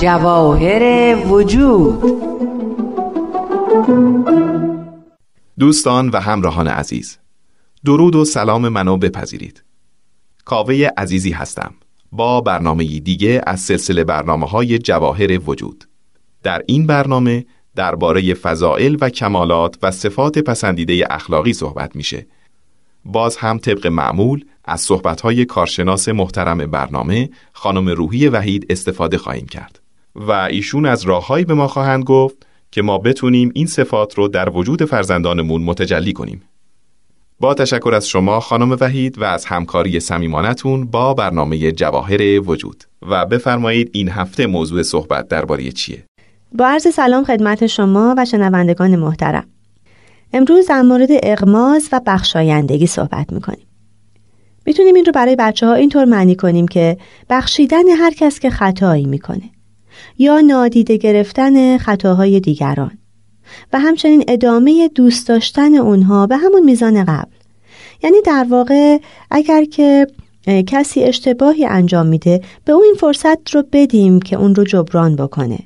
جواهر وجود. دوستان و همراهان عزیز، درود و سلام منو بپذیرید. کاوه عزیزی هستم با برنامه‌ای دیگه از سلسله برنامه‌های جواهر وجود. در این برنامه درباره فضائل و کمالات و صفات پسندیده اخلاقی صحبت میشه. باز هم طبق معمول از صحبت‌های کارشناس محترم برنامه خانم روحی وحید استفاده خواهیم کرد و ایشون از راه‌هایی به ما خواهند گفت که ما بتونیم این صفات رو در وجود فرزندانمون متجلی کنیم. با تشکر از شما خانم وحید و از همکاری صمیمانه‌تون با برنامه جواهر وجود. و بفرمایید این هفته موضوع صحبت درباره چیه؟ با عرض سلام خدمت شما و شنوندگان محترم. امروز در مورد اغماض و بخشایندگی صحبت میکنیم. میتونیم این رو برای بچه‌ها اینطور معنی کنیم که بخشیدن هر کس که خطایی میکنه یا نادیده گرفتن خطاهای دیگران و همچنین ادامه دوست داشتن اونها به همون میزان قبل. یعنی در واقع اگر که کسی اشتباهی انجام میده به اون این فرصت رو بدیم که اون رو جبران بکنه،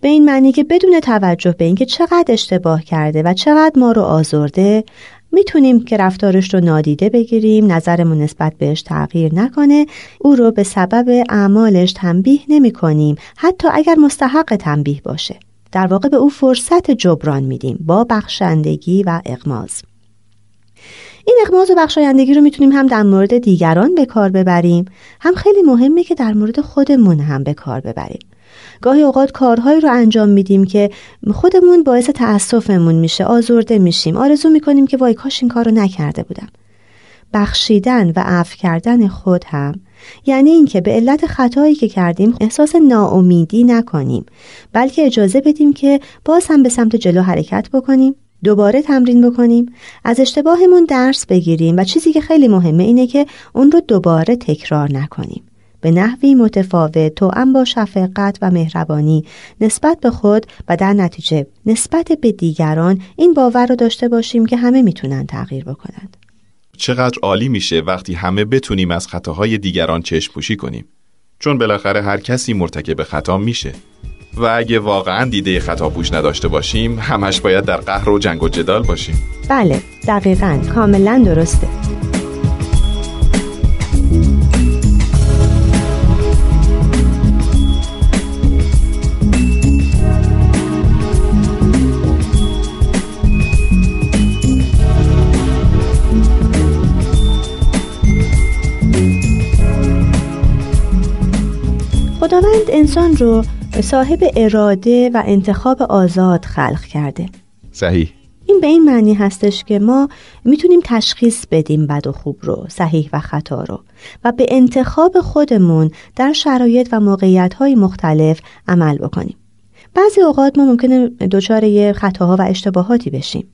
به این معنی که بدون توجه به اینکه چقدر اشتباه کرده و چقدر ما رو آزرده میتونیم که رفتارش رو نادیده بگیریم، نظرمون نسبت بهش تغییر نکنه، او رو به سبب اعمالش تنبیه نمی کنیم حتی اگر مستحق تنبیه باشه. در واقع به او فرصت جبران میدیم با بخشندگی و اغماض. این اغماض و بخشایندگی رو میتونیم هم در مورد دیگران به کار ببریم، هم خیلی مهمه که در مورد خودمون هم به کار ببریم. گاهی اوقات کارهایی رو انجام میدیم که خودمون باعث تأسفمون میشه، آزرده میشیم، آرزو میکنیم که وای کاش این کار رو نکرده بودم. بخشیدن و عفو کردن خود هم یعنی این که به علت خطایی که کردیم احساس ناامیدی نکنیم، بلکه اجازه بدیم که باز هم به سمت جلو حرکت بکنیم، دوباره تمرین بکنیم، از اشتباهمون درس بگیریم و چیزی که خیلی مهمه اینه که اون رو دوباره تکرار نکنیم. به نحوی متفاوت توأم با شفقت و مهربانی نسبت به خود و در نتیجه نسبت به دیگران این باور رو داشته باشیم که همه میتونن تغییر بکنند. چقدر عالی میشه وقتی همه بتونیم از خطاهای دیگران چشم پوشی کنیم، چون بالاخره هر کسی مرتکب خطا میشه و اگه واقعا دیده خطا پوش نداشته باشیم همش باید در قهر و جنگ و جدال باشیم. بله دقیقاً، کاملا درسته. خداوند انسان رو صاحب اراده و انتخاب آزاد خلق کرده. صحیح. این به این معنی هستش که ما میتونیم تشخیص بدیم بد و خوب رو، صحیح و خطا رو، و به انتخاب خودمون در شرایط و موقعیت‌های مختلف عمل بکنیم. بعضی اوقات ما ممکنه دچار یه خطاها و اشتباهاتی بشیم.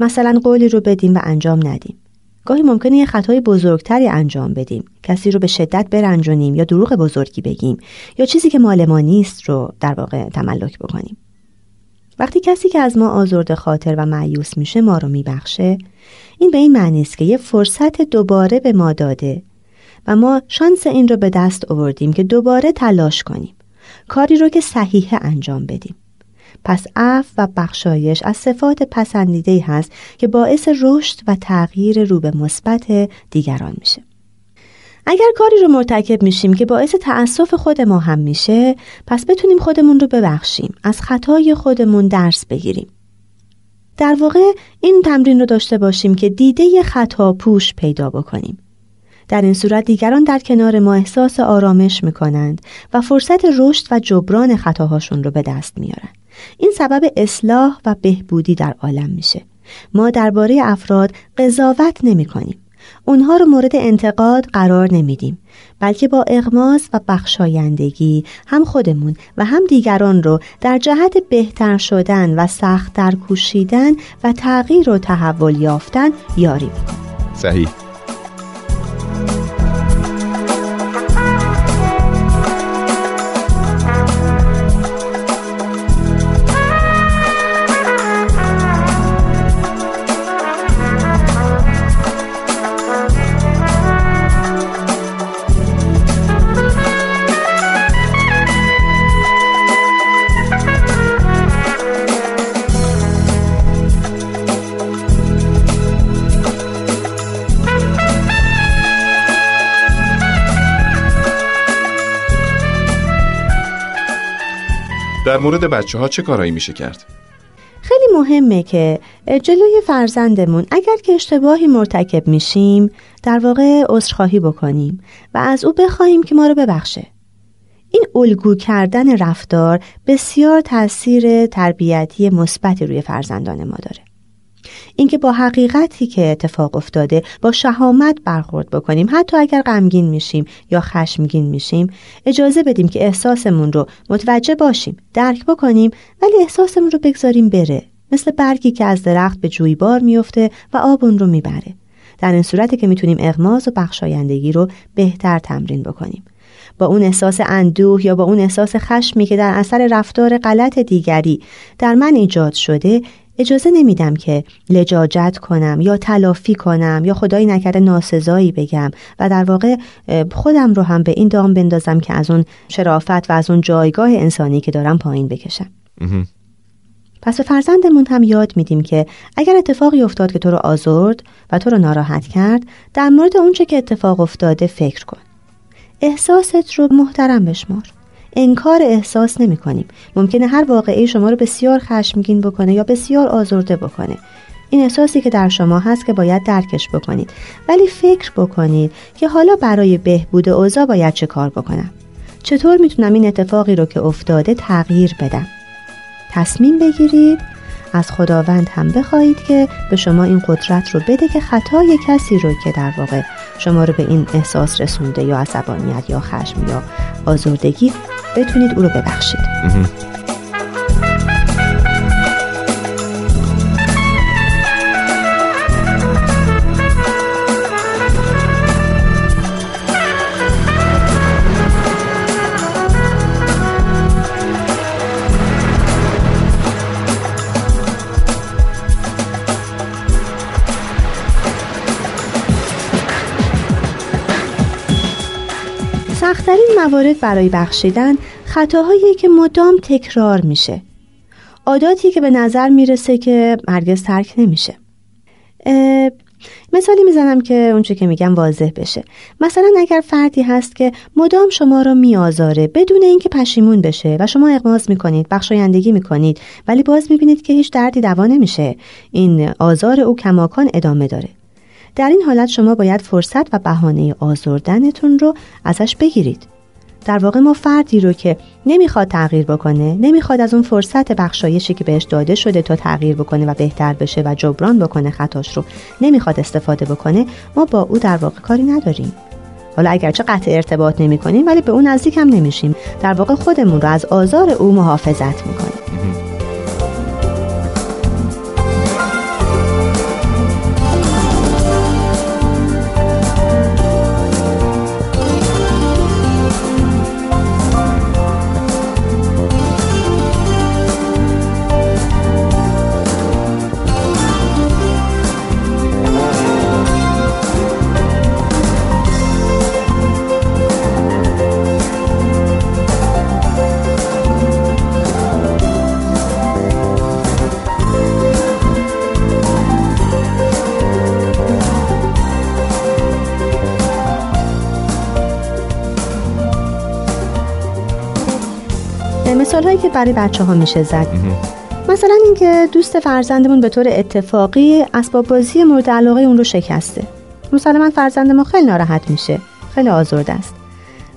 مثلا قولی رو بدیم و انجام ندیم. گاهی ممکنه یه خطای بزرگتری انجام بدیم، کسی رو به شدت برنجونیم یا دروغ بزرگی بگیم یا چیزی که مال ما نیست رو در واقع تملک بکنیم. وقتی کسی که از ما آزرده خاطر و مایوس میشه ما رو میبخشه، این به این معنی است که یه فرصت دوباره به ما داده و ما شانس این رو به دست آوردیم که دوباره تلاش کنیم، کاری رو که صحیحه انجام بدیم. پس عفو و بخشایش از صفات پسندیده‌ای هست که باعث رشد و تغییر رو به مثبت دیگران میشه. اگر کاری رو مرتکب میشیم که باعث تأسف خود ما هم میشه، پس بتونیم خودمون رو ببخشیم، از خطای خودمون درس بگیریم. در واقع این تمرین رو داشته باشیم که دیده خطا پوش پیدا بکنیم. در این صورت دیگران در کنار ما احساس آرامش میکنند و فرصت رشد و جبران خطاهاشون رو به دست میارن. این سبب اصلاح و بهبودی در عالم میشه. ما درباره افراد قضاوت نمی کنیم، اونها رو مورد انتقاد قرار نمیدیم، بلکه با اغماض و بخشایندگی هم خودمون و هم دیگران رو در جهت بهتر شدن و سخت در کوشیدن و تغییر و تحول یافتن یاری میکنیم. صحیح. در مورد بچه ها چه کارایی میشه کرد؟ خیلی مهمه که جلوی فرزندمون اگر که اشتباهی مرتکب میشیم در واقع عذرخواهی بکنیم و از او بخوایم که ما رو ببخشه. این الگو کردن رفتار بسیار تاثیر تربیتی مثبتی روی فرزندان ما داره. اینکه با حقیقتی که اتفاق افتاده با شهامت برخورد بکنیم، حتی اگر غمگین میشیم یا خشمگین میشیم، اجازه بدیم که احساسمون رو متوجه باشیم، درک بکنیم، ولی احساسمون رو بگذاریم بره، مثل برگی که از درخت به جویبار میفته و آب اون رو میبره. در این صورتی که میتونیم اغماز و بخشایندگی رو بهتر تمرین بکنیم. با اون احساس اندوه یا با اون احساس خشمی که در اثر رفتار غلط دیگری در من ایجاد شده، اجازه نمیدم که لجاجت کنم یا تلافی کنم یا خدایی نکرده ناسزایی بگم و در واقع خودم رو هم به این دام بندازم که از اون شرافت و از اون جایگاه انسانی که دارم پایین بکشم. پس به فرزندمون هم یاد میدیم که اگر اتفاقی افتاد که تو رو آزرد و تو رو ناراحت کرد، در مورد اون چه که اتفاق افتاده فکر کن. احساست رو محترم بشمار. انکار احساس نمی کنیم. ممکنه هر واقعه شما رو بسیار خشمگین بکنه یا بسیار آزرده بکنه. این احساسی که در شما هست که باید درکش بکنید، ولی فکر بکنید که حالا برای بهبود اوضاع باید چه کار بکنم، چطور میتونم این اتفاقی رو که افتاده تغییر بدم. تصمیم بگیرید، از خداوند هم بخواید که به شما این قدرت رو بده که خطای کسی رو که در واقع شما رو به این احساس رسونده، یا عصبانیت یا خشم یا آزردگی، بتونید او رو ببخشید. سخت‌ترین موارد برای بخشیدن خطاهایی که مدام تکرار میشه، عاداتی که به نظر میرسه که هرگز ترک نمیشه. مثالی میزنم که اونچه که میگم واضح بشه. مثلا اگر فردی هست که مدام شما رو میآزاره بدون اینکه پشیمون بشه و شما اغماض میکنید، بخشایندگی میکنید، ولی باز میبینید که هیچ دردی دوا نمیشه، این آزار او کماکان ادامه داره. در این حالت شما باید فرصت و بهانه آزردنتون رو ازش بگیرید. در واقع ما فردی رو که نمیخواد تغییر بکنه، نمیخواد از اون فرصت بخشایشی که بهش داده شده تا تغییر بکنه و بهتر بشه و جبران بکنه خطاش رو، نمیخواد استفاده بکنه، ما با او در واقع کاری نداریم. حالا اگرچه قطع ارتباط نمی‌کنیم، ولی به اون نزدیک هم نمیشیم. در واقع خودمون رو از آزار او محافظت می‌کنیم. مثال‌هایی که برای بچه‌ها میشه زد، مثلا اینکه دوست فرزندمون به طور اتفاقی اسباب بازی مورد علاقه اون رو شکسته. مسلماً فرزند ما خیلی ناراحت میشه، خیلی آزرده است،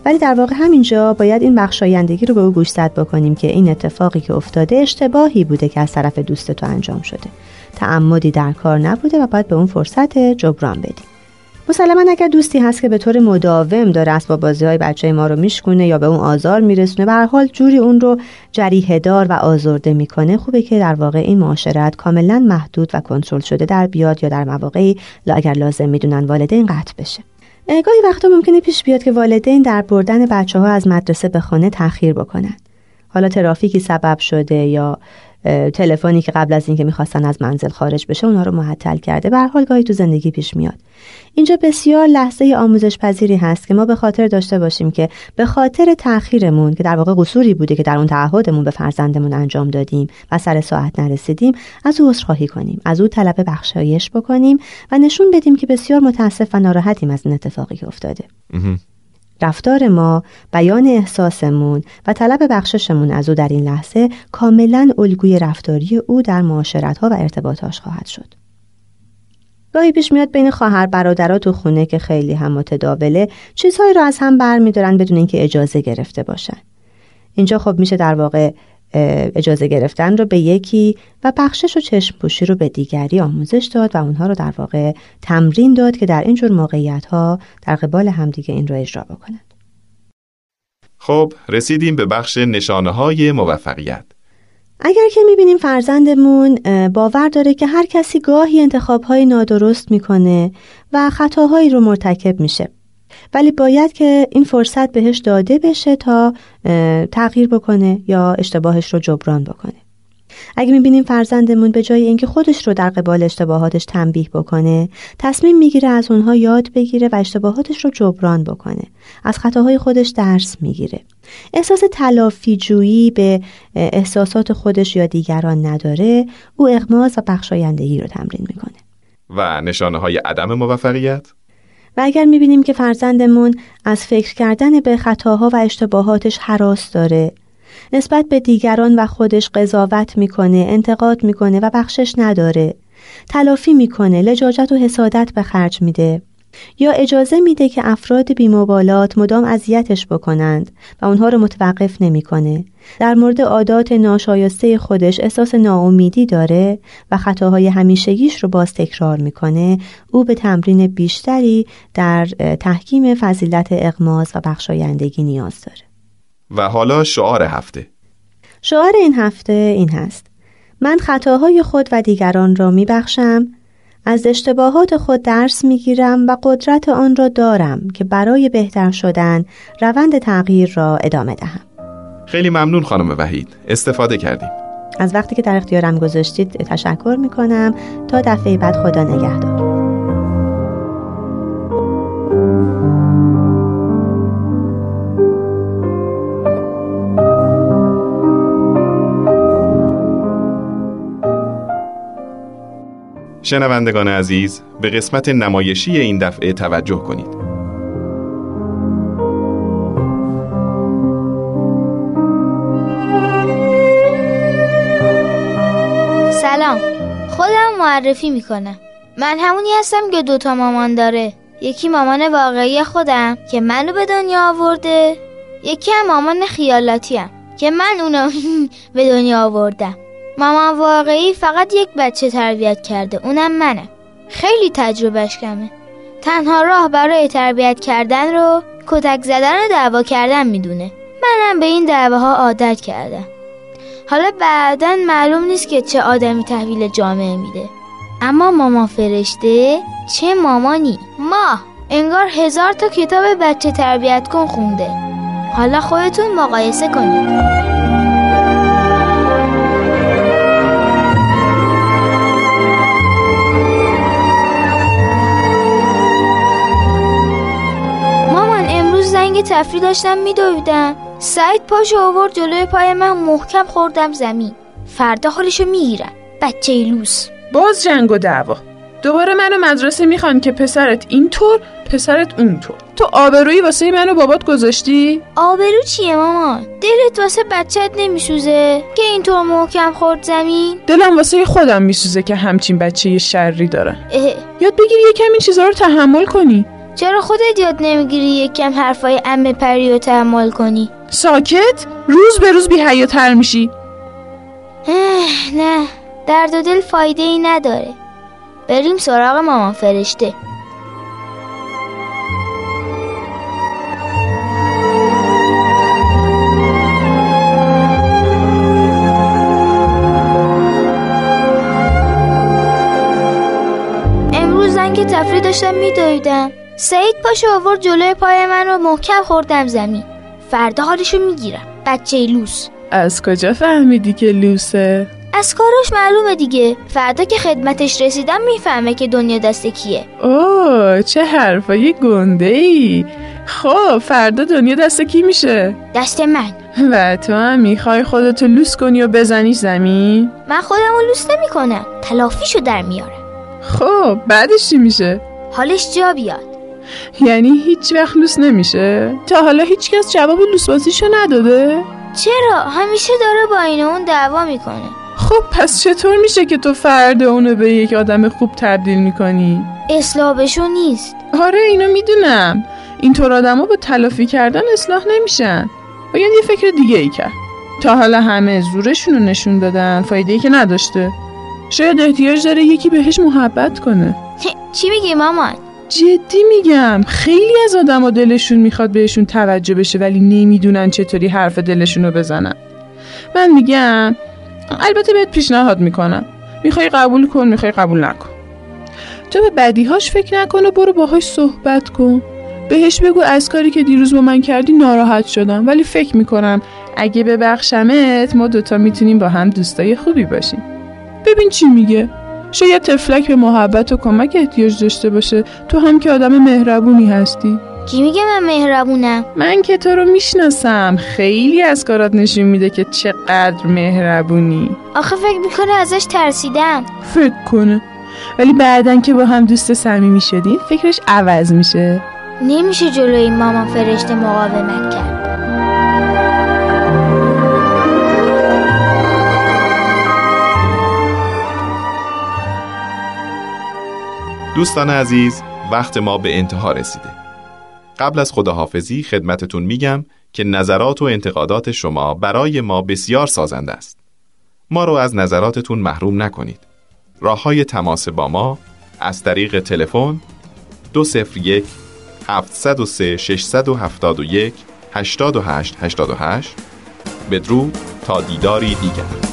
ولی در واقع همینجا باید این بخشایندگی رو به او گوشزد بکنیم که این اتفاقی که افتاده اشتباهی بوده که از طرف دوست تو انجام شده، تعمدی در کار نبوده و باید به اون فرصت جبران بدیم. مسلماً اگر دوستی هست که به طور مداوم داره اسباب بازی‌های بچه ما رو میشکونه یا به اون آزار میرسونه، به هر حال جوری اون رو جریحه دار و آزرده میکنه، خوبه که در واقع این معاشرت کاملاً محدود و کنترل شده در بیاد، یا در مواقعی اگر لازم میدونن والدین قطع بشه. گاهی وقتا ممکنه پیش بیاد که والدین در بردن بچه‌ها از مدرسه به خانه تأخیر بکنن. حالا ترافیکی سبب شده یا تلفنی که قبل از اینکه می‌خواستن از منزل خارج بشه اونا رو معطل کرده. به هر حال گاهی تو زندگی پیش میاد. اینجا بسیار لحظه آموزش پذیری هست که ما به خاطر داشته باشیم که به خاطر تأخیرمون، که در واقع قصوری بوده که در اون تعهدمون به فرزندمون انجام دادیم و سر ساعت نرسیدیم، از او عذرخواهی کنیم، از او طلب بخشایش بکنیم و نشون بدیم که بسیار متأسف و ناراحتیم از این اتفاقی که افتاده. رفتار ما، بیان احساسمون و طلب بخششمون از او در این لحظه کاملاً الگوی رفتاری او در معاشرت‌ها و ارتباطاش خواهد شد. گاهی پیش میاد بین خواهر برادرها تو خونه که خیلی هم متداوله، چیزهایی رو از هم برمی‌دارن بدون اینکه اجازه گرفته باشن. اینجا خب میشه در واقع اجازه گرفتن رو به یکی و بخشش و چشم پوشی رو به دیگری آموزش داد و اونها رو در واقع تمرین داد که در اینجور موقعیت‌ها در قبال همدیگه این رو اجرا بکنند. خب رسیدیم به بخش نشانه‌های موفقیت. اگر که می‌بینیم فرزندمون باور داره که هر کسی گاهی انتخاب‌های نادرست می‌کنه و خطاهایی رو مرتکب میشه، ولی باید که این فرصت بهش داده بشه تا تغییر بکنه یا اشتباهش رو جبران بکنه. اگه می‌بینیم فرزندمون به جای اینکه خودش رو در قبال اشتباهاتش تنبیه بکنه، تصمیم می‌گیره از اونها یاد بگیره و اشتباهاتش رو جبران بکنه، از خطاهای خودش درس می‌گیره، احساس تلافی‌جویی به احساسات خودش یا دیگران نداره، او اغماض و بخشایندگی رو تمرین می‌کنه. و نشانه‌های عدم موفقیت؟ و اگر می‌بینیم که فرزندمون از فکر کردن به خطاها و اشتباهاتش هراس داره، نسبت به دیگران و خودش قضاوت می‌کنه، انتقاد می‌کنه و بخشش نداره، تلافی می‌کنه، لجاجت و حسادت به خرج میده، یا اجازه میده که افراد بی‌مبالات مدام اذیتش بکنند و اونها رو متوقف نمی‌کنه، در مورد عادات ناشایسته خودش احساس ناامیدی داره و خطاهای همیشگیش رو باز تکرار می‌کنه، او به تمرین بیشتری در تحکیم فضیلت اغماض و بخشایندگی نیاز داره. و حالا شعار هفته. شعار این هفته این هست: من خطاهای خود و دیگران را میبخشم، از اشتباهات خود درس میگیرم و قدرت آن را دارم که برای بهتر شدن روند تغییر را ادامه دهم. خیلی ممنون خانم وحید، استفاده کردیم. از وقتی که در اختیارم گذاشتید تشکر میکنم. تا دفعه بعد، خدا نگهدار. شنوندگان عزیز، به قسمت نمایشی این دفعه توجه کنید. سلام، خودم معرفی میکنم. من همونی هستم که 2 مامان داره. یکی مامان واقعی خودم که منو به دنیا آورده، یکی هم مامان خیالاتیم که من اونو به دنیا آوردم. مامان واقعی فقط یک بچه تربیت کرده، اونم منم. خیلی تجربهش کمه. تنها راه برای تربیت کردن رو کتک زدن و دعوا کردن میدونه. منم به این دعواها عادت کردم. حالا بعداً معلوم نیست که چه آدمی تحویل جامعه میده. اما مامان فرشته چه مامانی؟ ما انگار 1000 تا کتاب بچه تربیت کن خونده. حالا خودتون مقایسه کنید. تفریح داشتم میدویدم، سعید پاشو آورد جلوی پای من، محکم خوردم زمین. فردا حالشو میگیرم، بچه لوس. باز جنگ و دعوا. دوباره منو مدرسه میخوان که پسرت اینطور پسرت اونطور. تو آبرویی واسه منو بابات گذاشتی؟ آبرو چیه مامان؟ دلت واسه بچت نمیسوزه که اینطور محکم خورد زمین؟ دلم واسه خودم میسوزه که همچین بچه شری دارم. یاد بگیر یکم این چیزا رو تحمل کنی. چرا خودت یاد نمیگیری یکم حرفای عمه پری رو تحمل کنی؟ ساکت؟ روز به روز بی حیاتر میشی. نه، درد و دل فایده ای نداره. بریم سراغ مامان فرشته. امروز زنگ تفریح داشتم میدویدم، سعید پاشو آورد جلوی پای من رو محکم خوردم زمین. فردا حالشو میگیرم، بچه لوس. از کجا فهمیدی که لوسه؟ از کاراش معلومه دیگه. فردا که خدمتش رسیدم میفهمه که دنیا دست کیه. اوه، چه حرفای گنده ای. خب فردا دنیا دست کی میشه؟ دست من. و تو هم میخوای خودتو لوس کنی و بزنی زمین؟ من خودمو لوس نمیکنم، تلافیشو در میارم. خب بعدش چی میشه؟ حالش جا بیاد. یعنی هیچ وقت لوس نمیشه؟ تا حالا هیچ کس جواب لوسبازیشو نداده؟ چرا؟ همیشه داره با این اون دعوا میکنه. خب پس چطور میشه که تو فرد اونو به یک آدم خوب تبدیل میکنی؟ اصلاحشو نیست. آره اینو میدونم. اینطور آدما با تلافی کردن اصلاح نمیشن. باید یه فکر دیگه ای کرد. تا حالا همه زورشون رو نشون دادن، فایده‌ای که نداشته. شاید احتیاج داره یکی بهش محبت کنه. چی میگی مامان؟ جدی میگم. خیلی از آدما دلشون میخواد بهشون توجه بشه ولی نمیدونن چطوری حرف دلشون رو بزنن. من میگم البته بهت پیشنهاد میکنم. میخوای قبول کن، میخوای قبول نکن. تو به بدیهاش فکر نکن و برو باهاش صحبت کن. بهش بگو از کاری که دیروز با من کردی ناراحت شدم ولی فکر میکنم اگه ببخشمت ما دوتا میتونیم با هم دوستای خوبی باشیم. ببین چی میگه. شاید تفلک به محبت و کمک احتیاج داشته باشه. تو هم که آدم مهربونی هستی. کی میگه من مهربونم؟ من که تو رو میشناسم. خیلی از کارات نشون میده که چقدر مهربونی. آخه فکر میکنه ازش ترسیدم. فکر کنه. ولی بعدن که با هم دوست صمیمی شدین فکرش عوض میشه. نمیشه جلوی مامان فرشته مقاومت کرد. دوستان عزیز، وقت ما به انتها رسیده. قبل از خداحافظی خدمتتون میگم که نظرات و انتقادات شما برای ما بسیار سازنده است. ما رو از نظراتتون محروم نکنید. راه‌های تماس با ما از طریق تلفن 201-703-671-8888. بدرود تا دیداری دیگر.